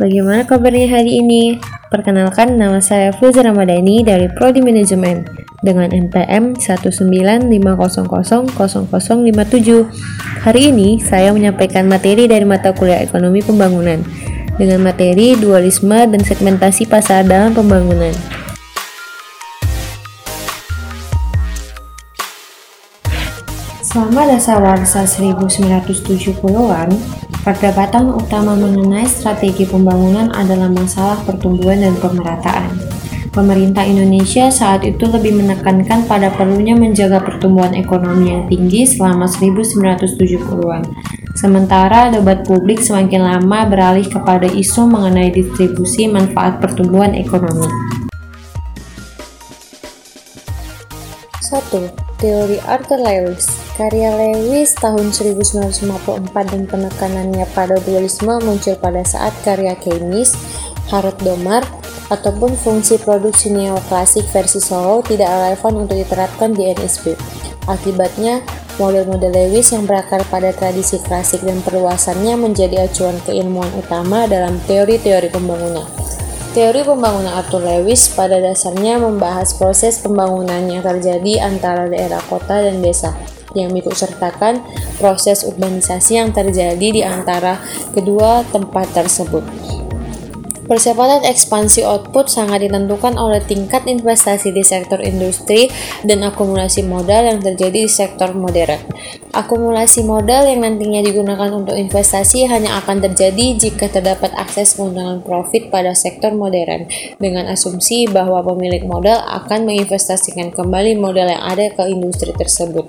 Bagaimana kabarnya hari ini? Perkenalkan, nama saya Fajar Ramadani dari Prodi Manajemen dengan NPM 195000057. Hari ini saya menyampaikan materi dari mata kuliah Ekonomi Pembangunan dengan materi dualisme dan segmentasi pasar dalam pembangunan. Selama dasawarsa 1970-an, perdebatan utama mengenai strategi pembangunan adalah masalah pertumbuhan dan pemerataan. Pemerintah Indonesia saat itu lebih menekankan pada perlunya menjaga pertumbuhan ekonomi yang tinggi selama 1970-an. Sementara debat publik semakin lama beralih kepada isu mengenai distribusi manfaat pertumbuhan ekonomi. 1. Teori Arthur Lewis. Karya Lewis tahun 1954 dan penekanannya pada dualisme muncul pada saat karya Keynes, Harrod-Domar, ataupun fungsi produksi neoklasik versi Solow tidak relevan untuk diterapkan di NSB. Akibatnya, model-model Lewis yang berakar pada tradisi klasik dan perluasannya menjadi acuan keilmuan utama dalam teori-teori pembangunan. Teori pembangunan Arthur Lewis pada dasarnya membahas proses pembangunan yang terjadi antara daerah kota dan desa, yang mengikutsertakan proses urbanisasi yang terjadi di antara kedua tempat tersebut. Percepatan ekspansi output sangat ditentukan oleh tingkat investasi di sektor industri dan akumulasi modal yang terjadi di sektor modern. Akumulasi modal yang nantinya digunakan untuk investasi hanya akan terjadi jika terdapat akses keuntungan profit pada sektor modern, dengan asumsi bahwa pemilik modal akan menginvestasikan kembali modal yang ada ke industri tersebut.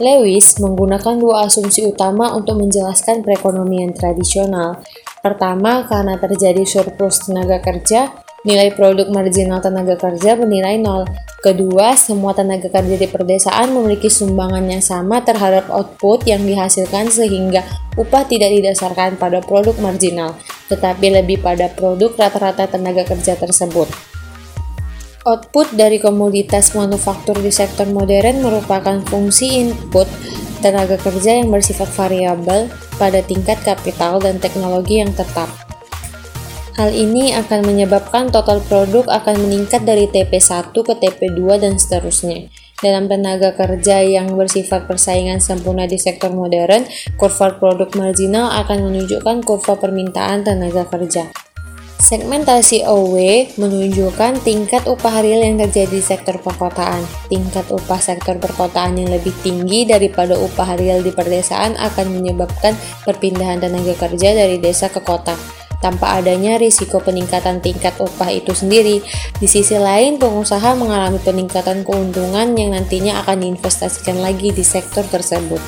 Lewis menggunakan dua asumsi utama untuk menjelaskan perekonomian tradisional. Pertama, karena terjadi surplus tenaga kerja, nilai produk marginal tenaga kerja bernilai 0. Kedua, semua tenaga kerja di perdesaan memiliki sumbangan yang sama terhadap output yang dihasilkan sehingga upah tidak didasarkan pada produk marginal, tetapi lebih pada produk rata-rata tenaga kerja tersebut. Output dari komoditas manufaktur di sektor modern merupakan fungsi input tenaga kerja yang bersifat variabel pada tingkat kapital dan teknologi yang tetap. Hal ini akan menyebabkan total produk akan meningkat dari TP1 ke TP2 dan seterusnya. Dalam tenaga kerja yang bersifat persaingan sempurna di sektor modern, kurva produk marginal akan menunjukkan kurva permintaan tenaga kerja. Segmentasi OW menunjukkan tingkat upah real yang terjadi di sektor perkotaan. Tingkat upah sektor perkotaan yang lebih tinggi daripada upah real di perdesaan akan menyebabkan perpindahan tenaga kerja dari desa ke kota, tanpa adanya risiko peningkatan tingkat upah itu sendiri. Di sisi lain, pengusaha mengalami peningkatan keuntungan yang nantinya akan diinvestasikan lagi di sektor tersebut.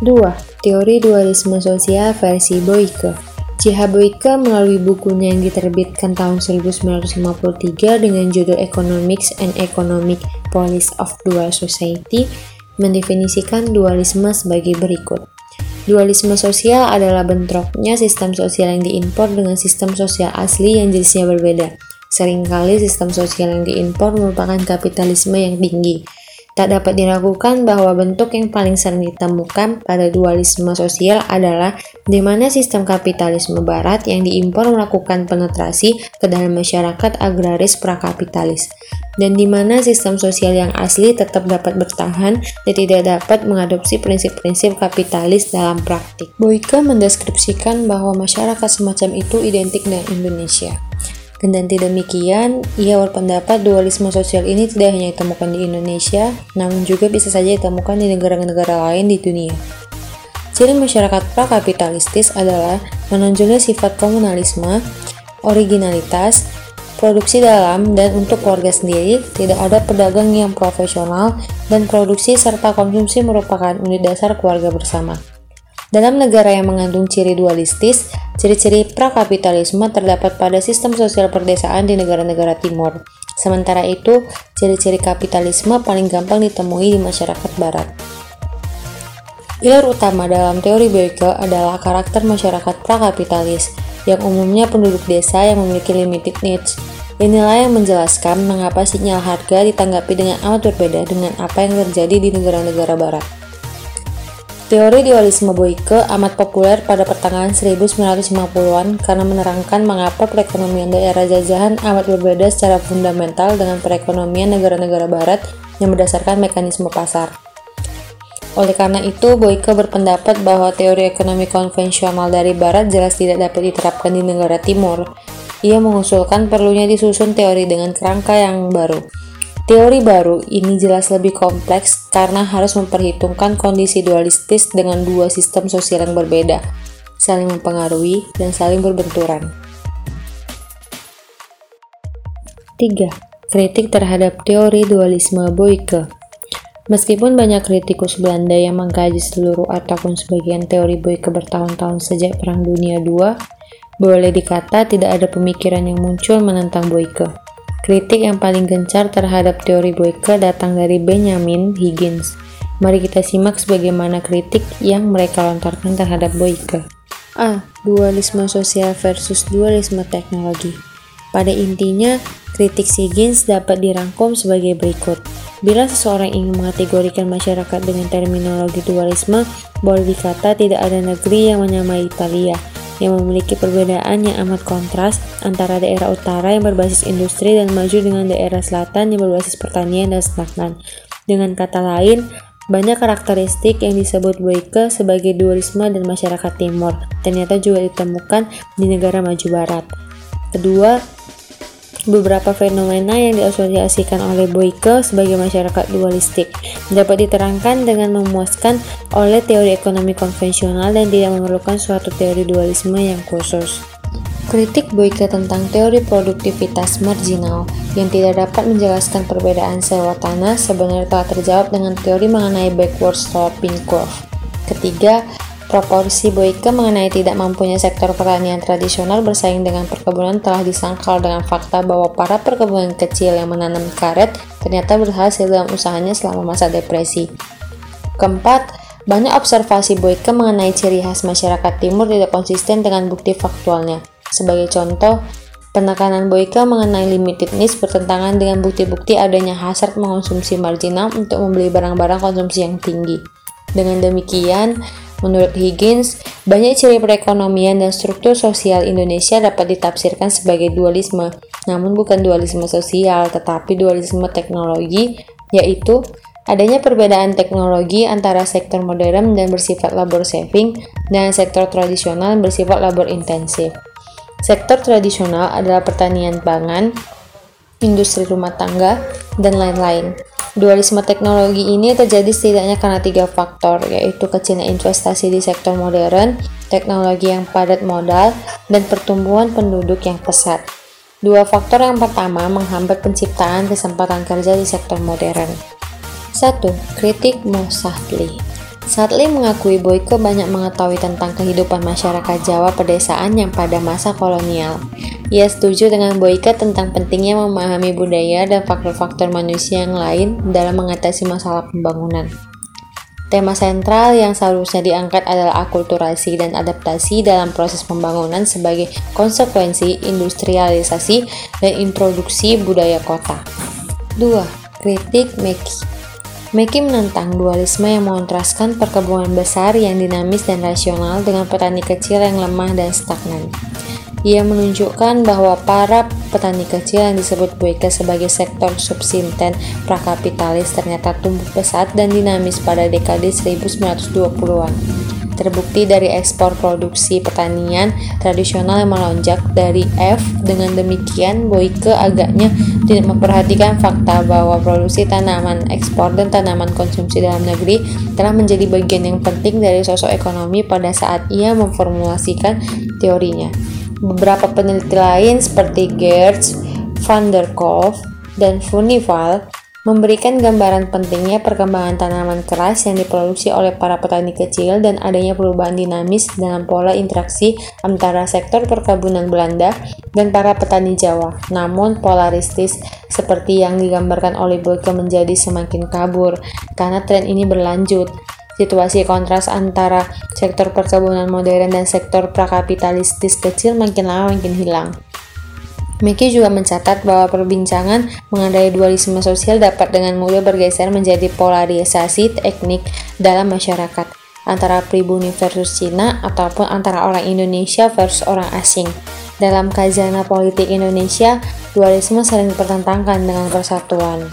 Dua, teori dualisme sosial versi Boyce. C.H. Boeke melalui bukunya yang diterbitkan tahun 1953 dengan judul Economics and Economic Policy of Dual Society mendefinisikan dualisme sebagai berikut. Dualisme sosial adalah bentroknya sistem sosial yang diimpor dengan sistem sosial asli yang jenisnya berbeda. Seringkali sistem sosial yang diimpor merupakan kapitalisme yang tinggi. Tak dapat diragukan bahwa bentuk yang paling sering ditemukan pada dualisme sosial adalah di mana sistem kapitalisme barat yang diimpor melakukan penetrasi ke dalam masyarakat agraris prakapitalis, dan di mana sistem sosial yang asli tetap dapat bertahan dan tidak dapat mengadopsi prinsip-prinsip kapitalis dalam praktik. Boeke mendeskripsikan bahwa masyarakat semacam itu identik dengan Indonesia. Kendati demikian, ia berpendapat dualisme sosial ini tidak hanya ditemukan di Indonesia, namun juga bisa saja ditemukan di negara-negara lain di dunia. Ciri masyarakat prakapitalistis adalah menonjolnya sifat komunalisme, originalitas, produksi dalam dan untuk keluarga sendiri, tidak ada pedagang yang profesional, dan produksi serta konsumsi merupakan unit dasar keluarga bersama. Dalam negara yang mengandung ciri dualistis, ciri-ciri prakapitalisme terdapat pada sistem sosial perdesaan di negara-negara timur. Sementara itu, ciri-ciri kapitalisme paling gampang ditemui di masyarakat barat. Pilar utama dalam teori Boeke adalah karakter masyarakat prakapitalis, yang umumnya penduduk desa yang memiliki limited needs. Inilah yang menjelaskan mengapa sinyal harga ditanggapi dengan amat berbeda dengan apa yang terjadi di negara-negara barat. Teori dualisme Boeke amat populer pada pertengahan 1950-an karena menerangkan mengapa perekonomian daerah jajahan amat berbeda secara fundamental dengan perekonomian negara-negara barat yang berdasarkan mekanisme pasar. Oleh karena itu, Boeke berpendapat bahwa teori ekonomi konvensional dari barat jelas tidak dapat diterapkan di negara timur. Ia mengusulkan perlunya disusun teori dengan kerangka yang baru. Teori baru ini jelas lebih kompleks karena harus memperhitungkan kondisi dualistis dengan dua sistem sosial yang berbeda, saling mempengaruhi dan saling berbenturan. 3. Kritik terhadap teori dualisme Boeke. Meskipun banyak kritikus Belanda yang mengkaji seluruh ataupun sebagian teori Boeke bertahun-tahun sejak Perang Dunia II, boleh dikata tidak ada pemikiran yang muncul menentang Boeke. Kritik yang paling gencar terhadap teori Boeke datang dari Benjamin Higgins. Mari kita simak bagaimana kritik yang mereka lontarkan terhadap Boeke. A. Dualisme sosial versus dualisme teknologi. Pada intinya, kritik Higgins dapat dirangkum sebagai berikut. Bila seseorang ingin mengategorikan masyarakat dengan terminologi dualisme, boleh dikata tidak ada negeri yang menyamai Italia, yang memiliki perbedaan yang amat kontras antara daerah utara yang berbasis industri dan maju dengan daerah selatan yang berbasis pertanian dan stagnan. Dengan kata lain, banyak karakteristik yang disebut Boeke sebagai dualisme dan masyarakat timur ternyata juga ditemukan di negara maju barat. Kedua, beberapa fenomena yang diasosiasikan oleh Boeke sebagai masyarakat dualistik dapat diterangkan dengan memuaskan oleh teori ekonomi konvensional dan tidak memerlukan suatu teori dualisme yang khusus. Kritik Boeke tentang teori produktivitas marginal yang tidak dapat menjelaskan perbedaan sewa tanah sebenarnya telah terjawab dengan teori mengenai backward sloping curve. Ketiga, proporsi Boeke mengenai tidak mampunya sektor pertanian tradisional bersaing dengan perkebunan telah disangkal dengan fakta bahwa para perkebunan kecil yang menanam karet ternyata berhasil dalam usahanya selama masa depresi. Keempat, banyak observasi Boeke mengenai ciri khas masyarakat timur tidak konsisten dengan bukti faktualnya. Sebagai contoh, penekanan Boeke mengenai limitedness bertentangan dengan bukti-bukti adanya hasrat mengonsumsi marginal untuk membeli barang-barang konsumsi yang tinggi. Dengan demikian, menurut Higgins, banyak ciri perekonomian dan struktur sosial Indonesia dapat ditafsirkan sebagai dualisme, namun bukan dualisme sosial, tetapi dualisme teknologi, yaitu adanya perbedaan teknologi antara sektor modern dan bersifat labor saving dan sektor tradisional yang bersifat labor intensif. Sektor tradisional adalah pertanian pangan, industri rumah tangga, dan lain-lain. Dualisme teknologi ini terjadi setidaknya karena tiga faktor, yaitu kecilnya investasi di sektor modern, teknologi yang padat modal, dan pertumbuhan penduduk yang pesat. Dua faktor yang pertama menghambat penciptaan kesempatan kerja di sektor modern. 1. Kritik Mosahtli. Satli mengakui Boeke banyak mengetahui tentang kehidupan masyarakat Jawa pedesaan yang pada masa kolonial. Ia setuju dengan Boeke tentang pentingnya memahami budaya dan faktor-faktor manusia yang lain dalam mengatasi masalah pembangunan. Tema sentral yang seharusnya diangkat adalah akulturasi dan adaptasi dalam proses pembangunan sebagai konsekuensi industrialisasi dan introduksi budaya kota. 2. Kritik Meki. Meki menentang dualisme yang mengontraskan perkebunan besar yang dinamis dan rasional dengan petani kecil yang lemah dan stagnan. Ia menunjukkan bahwa para petani kecil yang disebut Boeke sebagai sektor subsisten prakapitalis ternyata tumbuh pesat dan dinamis pada dekade 1920-an. Terbukti dari ekspor produksi pertanian tradisional yang melonjak dari F. Dengan demikian, Boeke agaknya tidak memperhatikan fakta bahwa produksi tanaman ekspor dan tanaman konsumsi dalam negeri telah menjadi bagian yang penting dari sosok ekonomi pada saat ia memformulasikan teorinya. Beberapa peneliti lain seperti Gers, Van der Koff, dan Funivall memberikan gambaran pentingnya perkembangan tanaman keras yang diproduksi oleh para petani kecil dan adanya perubahan dinamis dalam pola interaksi antara sektor perkebunan Belanda dan para petani Jawa. Namun, polaristis seperti yang digambarkan oleh Boeke menjadi semakin kabur karena tren ini berlanjut. Situasi kontras antara sektor perkebunan modern dan sektor prakapitalistis kecil makin lama makin hilang. Meki juga mencatat bahwa perbincangan mengenai dualisme sosial dapat dengan mudah bergeser menjadi polarisasi etnik dalam masyarakat antara pribumi versus Cina ataupun antara orang Indonesia versus orang asing. Dalam Kazanah Politik Indonesia, dualisme sering dipertentangkan dengan persatuan.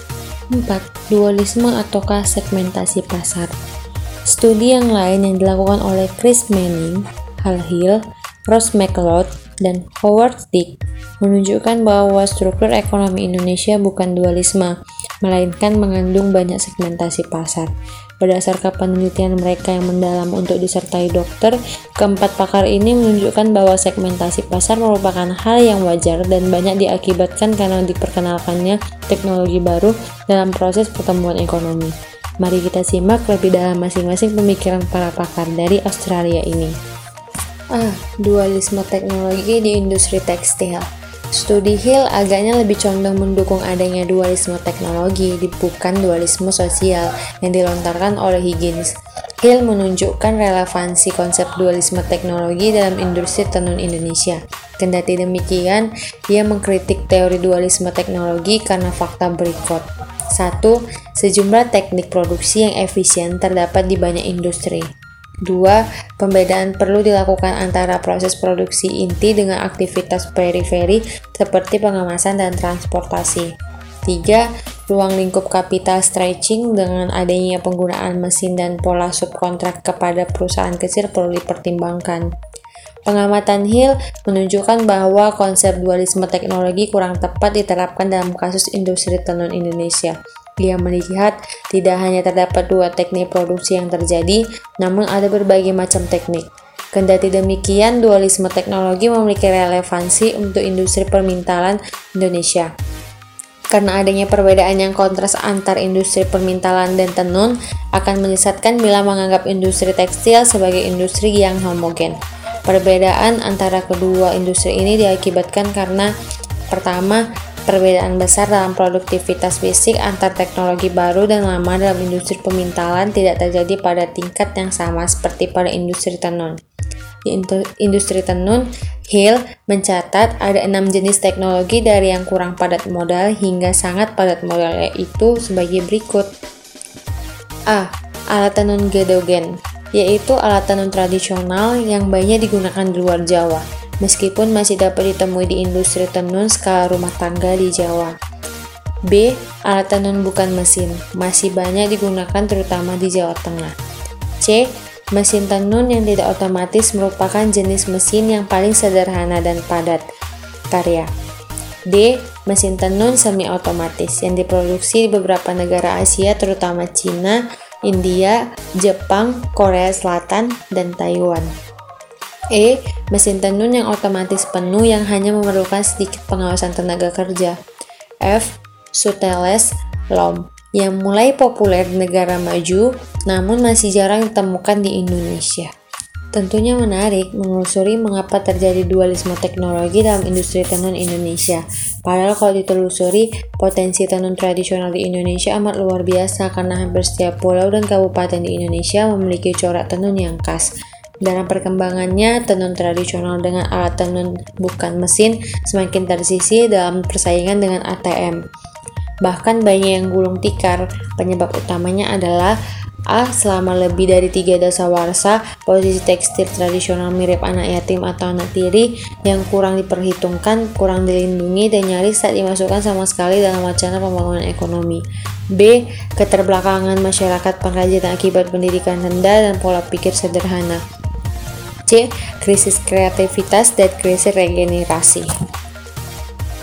4. Dualisme ataukah segmentasi pasar. Studi yang lain yang dilakukan oleh Chris Manning, Hal Hill, Rose McLeod, dan Howard Dick menunjukkan bahwa struktur ekonomi Indonesia bukan dualisme, melainkan mengandung banyak segmentasi pasar. Berdasarkan penelitian mereka yang mendalam untuk disertai dokter, keempat pakar ini menunjukkan bahwa segmentasi pasar merupakan hal yang wajar dan banyak diakibatkan karena diperkenalkannya teknologi baru dalam proses pertumbuhan ekonomi. Mari kita simak lebih dalam masing-masing pemikiran para pakar dari Australia ini. A. Dualisme teknologi di industri tekstil. Studi Hill agaknya lebih condong mendukung adanya dualisme teknologi, bukan dualisme sosial yang dilontarkan oleh Higgins. Hill menunjukkan relevansi konsep dualisme teknologi dalam industri tenun Indonesia. Kendati demikian, ia mengkritik teori dualisme teknologi karena fakta berikut. 1. Sejumlah teknik produksi yang efisien terdapat di banyak industri. 2. Pembedaan perlu dilakukan antara proses produksi inti dengan aktivitas periferi seperti pengemasan dan transportasi. 3. Ruang lingkup kapital stretching dengan adanya penggunaan mesin dan pola subkontrak kepada perusahaan kecil perlu dipertimbangkan. Pengamatan Hill menunjukkan bahwa konsep dualisme teknologi kurang tepat diterapkan dalam kasus industri tenun Indonesia. Dia melihat tidak hanya terdapat dua teknik produksi yang terjadi, namun ada berbagai macam teknik. Kendati demikian, dualisme teknologi memiliki relevansi untuk industri permintalan Indonesia. Karena adanya perbedaan yang kontras antar industri permintalan dan tenun, akan menyesatkan bila menganggap industri tekstil sebagai industri yang homogen. Perbedaan antara kedua industri ini diakibatkan karena, pertama, perbedaan besar dalam produktivitas fisik antar teknologi baru dan lama dalam industri pemintalan tidak terjadi pada tingkat yang sama seperti pada industri tenun. Di industri tenun, Hill mencatat ada 6 jenis teknologi dari yang kurang padat modal hingga sangat padat modal, yaitu sebagai berikut. A. Alat tenun gedogen, yaitu alat tenun tradisional yang banyak digunakan di luar Jawa. Meskipun masih dapat ditemui di industri tenun skala rumah tangga di Jawa. B. Alat tenun bukan mesin, masih banyak digunakan terutama di Jawa Tengah. C. Mesin tenun yang tidak otomatis merupakan jenis mesin yang paling sederhana dan padat karya. D. Mesin tenun semi-otomatis yang diproduksi di beberapa negara Asia terutama Cina, India, Jepang, Korea Selatan, dan Taiwan. E. Mesin tenun yang otomatis penuh yang hanya memerlukan sedikit pengawasan tenaga kerja. F. Suteless loom yang mulai populer di negara maju namun masih jarang ditemukan di Indonesia. Tentunya menarik menelusuri mengapa terjadi dualisme teknologi dalam industri tenun Indonesia. Padahal kalau ditelusuri, potensi tenun tradisional di Indonesia amat luar biasa karena hampir setiap pulau dan kabupaten di Indonesia memiliki corak tenun yang khas. Dalam perkembangannya, tenun tradisional dengan alat tenun bukan mesin semakin tersisih dalam persaingan dengan ATM. Bahkan banyak yang gulung tikar. Penyebab utamanya adalah A. Selama lebih dari 3 dasawarsa, posisi tekstil tradisional mirip anak yatim atau anak tiri yang kurang diperhitungkan, kurang dilindungi, dan nyaris tak dimasukkan sama sekali dalam wacana pembangunan ekonomi. B. Keterbelakangan masyarakat pengrajin akibat pendidikan rendah dan pola pikir sederhana. C. Krisis kreativitas dan krisis regenerasi.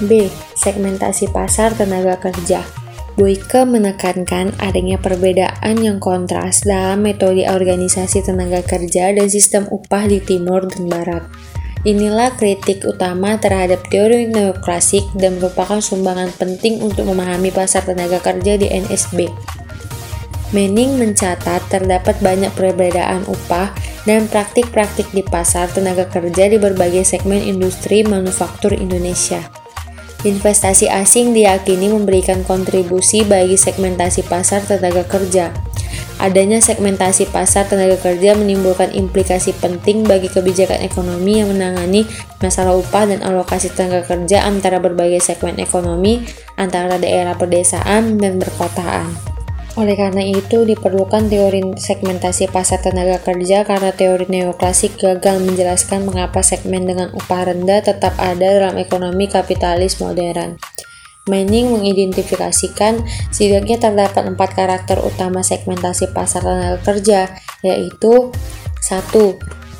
B. Segmentasi pasar tenaga kerja. Boyce menekankan adanya perbedaan yang kontras dalam metode organisasi tenaga kerja dan sistem upah di timur dan barat. Inilah kritik utama terhadap teori neoklasik dan merupakan sumbangan penting untuk memahami pasar tenaga kerja di NSB. Manning mencatat terdapat banyak perbedaan upah dan praktik-praktik di pasar tenaga kerja di berbagai segmen industri manufaktur Indonesia. Investasi asing diyakini memberikan kontribusi bagi segmentasi pasar tenaga kerja. adanya segmentasi pasar tenaga kerja menimbulkan implikasi penting bagi kebijakan ekonomi yang menangani masalah upah dan alokasi tenaga kerja antara berbagai segmen ekonomi, antara daerah pedesaan dan perkotaan. Oleh karena itu, diperlukan teori segmentasi pasar tenaga kerja karena teori neoklasik gagal menjelaskan mengapa segmen dengan upah rendah tetap ada dalam ekonomi kapitalis modern. Manning mengidentifikasikan setidaknya terdapat 4 karakter utama segmentasi pasar tenaga kerja, yaitu 1.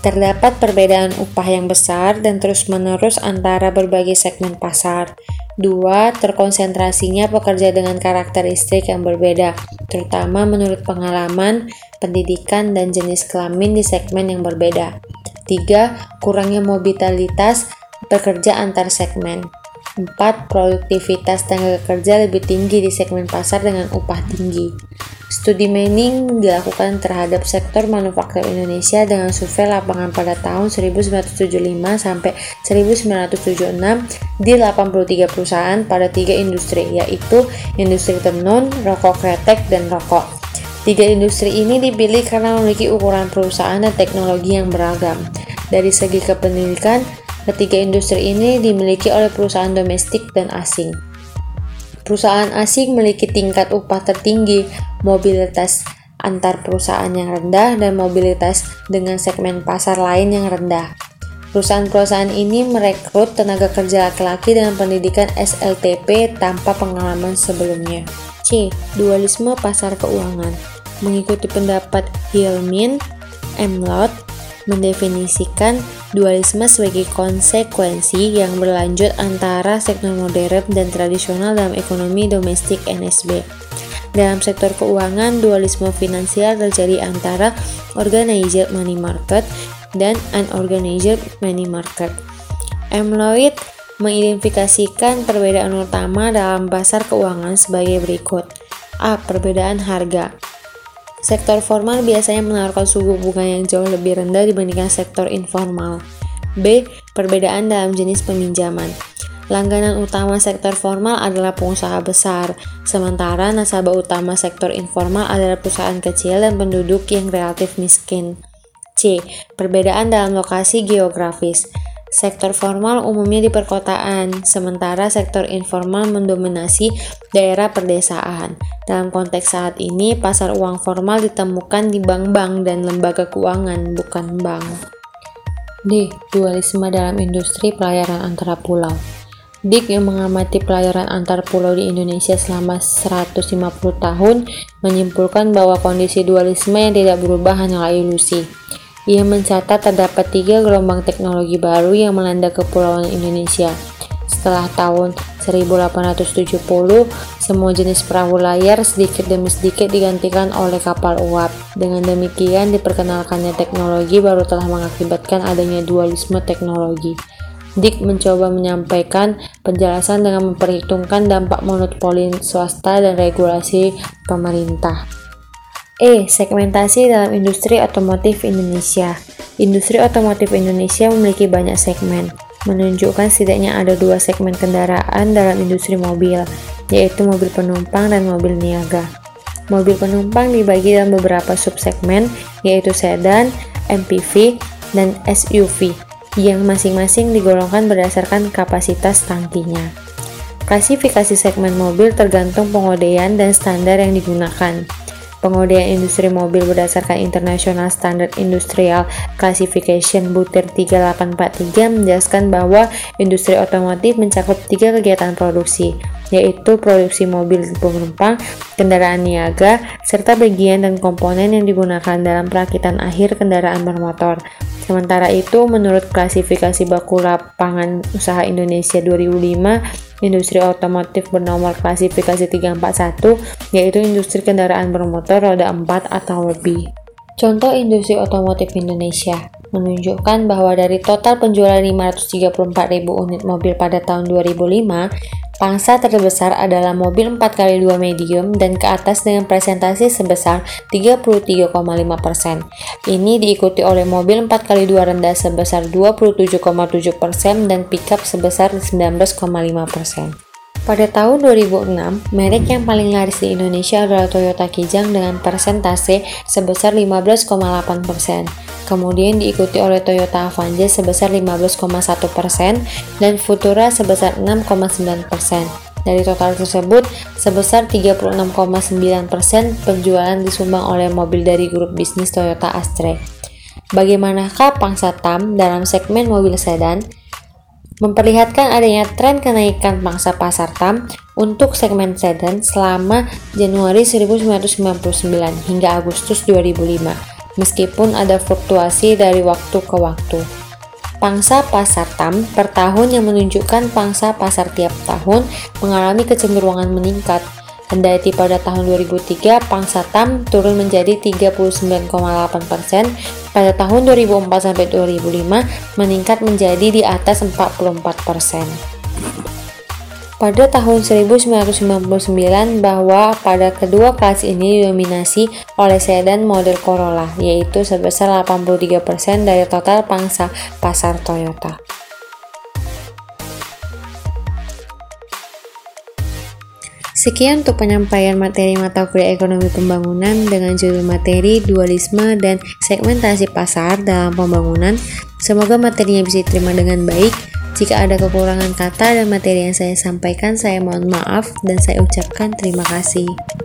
Terdapat perbedaan upah yang besar dan terus-menerus antara berbagai segmen pasar. 2. Terkonsentrasinya pekerja dengan karakteristik yang berbeda, terutama menurut pengalaman, pendidikan, dan jenis kelamin di segmen yang berbeda. 3. Kurangnya mobilitas pekerja antar segmen. 4. Produktivitas tenaga kerja lebih tinggi di segmen pasar dengan upah tinggi. Studi Manning dilakukan terhadap sektor manufaktur Indonesia dengan survei lapangan pada tahun 1975 sampai 1976 di 83 perusahaan pada 3 industri, yaitu industri tenun, rokok kretek, dan rokok. 3 industri ini dipilih karena memiliki ukuran perusahaan dan teknologi yang beragam. Dari segi kepemilikan, ketiga industri ini dimiliki oleh perusahaan domestik dan asing. Perusahaan asing memiliki tingkat upah tertinggi, mobilitas antar perusahaan yang rendah, dan mobilitas dengan segmen pasar lain yang rendah. Perusahaan-perusahaan ini merekrut tenaga kerja laki-laki dengan pendidikan SLTP tanpa pengalaman sebelumnya. C. Dualisme pasar keuangan. Mengikuti pendapat Hillman, M. Lloyd mendefinisikan dualisme sebagai konsekuensi yang berlanjut antara sektor modern dan tradisional dalam ekonomi domestik NSB. Dalam sektor keuangan, dualisme finansial terjadi antara organized money market dan unorganized money market. M. Lloyd mengidentifikasikan perbedaan utama dalam pasar keuangan sebagai berikut. A. Perbedaan harga. Sektor formal biasanya menawarkan suku bunga yang jauh lebih rendah dibandingkan sektor informal. B. Perbedaan dalam jenis peminjaman. Langganan utama sektor formal adalah pengusaha besar, sementara nasabah utama sektor informal adalah perusahaan kecil dan penduduk yang relatif miskin. C. Perbedaan dalam lokasi geografis. Sektor formal umumnya di perkotaan, sementara sektor informal mendominasi daerah pedesaan. Dalam konteks saat ini, pasar uang formal ditemukan di bank-bank dan lembaga keuangan, bukan bank. D. Dualisme dalam industri pelayaran antara pulau. Dick yang mengamati pelayaran antar pulau di Indonesia selama 150 tahun menyimpulkan bahwa kondisi dualisme yang tidak berubah hanyalah ilusi. Ia mencatat terdapat 3 gelombang teknologi baru yang melanda kepulauan Indonesia. Setelah tahun 1870, semua jenis perahu layar sedikit demi sedikit digantikan oleh kapal uap. Dengan demikian, diperkenalkannya teknologi baru telah mengakibatkan adanya dualisme teknologi. Dick mencoba menyampaikan penjelasan dengan memperhitungkan dampak monopoli swasta dan regulasi pemerintah. E. Segmentasi dalam industri otomotif Indonesia. Industri otomotif Indonesia memiliki banyak segmen, menunjukkan setidaknya ada 2 segmen kendaraan dalam industri mobil, yaitu mobil penumpang dan mobil niaga. Mobil penumpang dibagi dalam beberapa subsegmen, yaitu sedan, MPV, dan SUV, yang masing-masing digolongkan berdasarkan kapasitas tangkinya. Klasifikasi segmen mobil tergantung pengodean dan standar yang digunakan. Pengodean industri mobil berdasarkan International Standard Industrial Classification Butir 3843 menjelaskan bahwa industri otomotif mencakup 3 kegiatan produksi, yaitu produksi mobil penumpang, kendaraan niaga, serta bagian dan komponen yang digunakan dalam perakitan akhir kendaraan bermotor. Sementara itu, menurut klasifikasi baku lapangan usaha Indonesia 2005, industri otomotif bernomor klasifikasi 341, yaitu industri kendaraan bermotor roda 4 atau lebih. Contoh industri otomotif Indonesia menunjukkan bahwa dari total penjualan 534.000 unit mobil pada tahun 2005, pangsa terbesar adalah mobil 4x2 medium dan ke atas dengan presentasi sebesar 33,5%. Ini diikuti oleh mobil 4x2 rendah sebesar 27,7% dan pickup sebesar 19,5%. Pada tahun 2006, merek yang paling laris di Indonesia adalah Toyota Kijang dengan persentase sebesar 15,8%. Kemudian diikuti oleh Toyota Avanza sebesar 15,1% dan Futura sebesar 6,9%. Dari total tersebut, sebesar 36,9% penjualan disumbang oleh mobil dari grup bisnis Toyota Astra. Bagaimanakah pangsa TAM dalam segmen mobil sedan? Memperlihatkan adanya tren kenaikan pangsa pasar TAM untuk segmen sedan selama Januari 1999 hingga Agustus 2005, meskipun ada fluktuasi dari waktu ke waktu. Pangsa pasar TAM per tahun yang menunjukkan pangsa pasar tiap tahun mengalami kecenderungan meningkat. Kendati pada tahun 2003 pangsa TAM turun menjadi 39,8%, pada tahun 2004-2005 meningkat menjadi di atas 44%. Pada tahun 1999 bahwa pada kedua kelas ini didominasi oleh sedan model Corolla, yaitu sebesar 83% dari total pangsa pasar Toyota. Sekian untuk penyampaian materi mata kuliah Ekonomi Pembangunan dengan judul materi Dualisme dan Segmentasi Pasar dalam Pembangunan. Semoga materinya bisa diterima dengan baik. Jika ada kekurangan kata dan materi yang saya sampaikan, saya mohon maaf dan saya ucapkan terima kasih.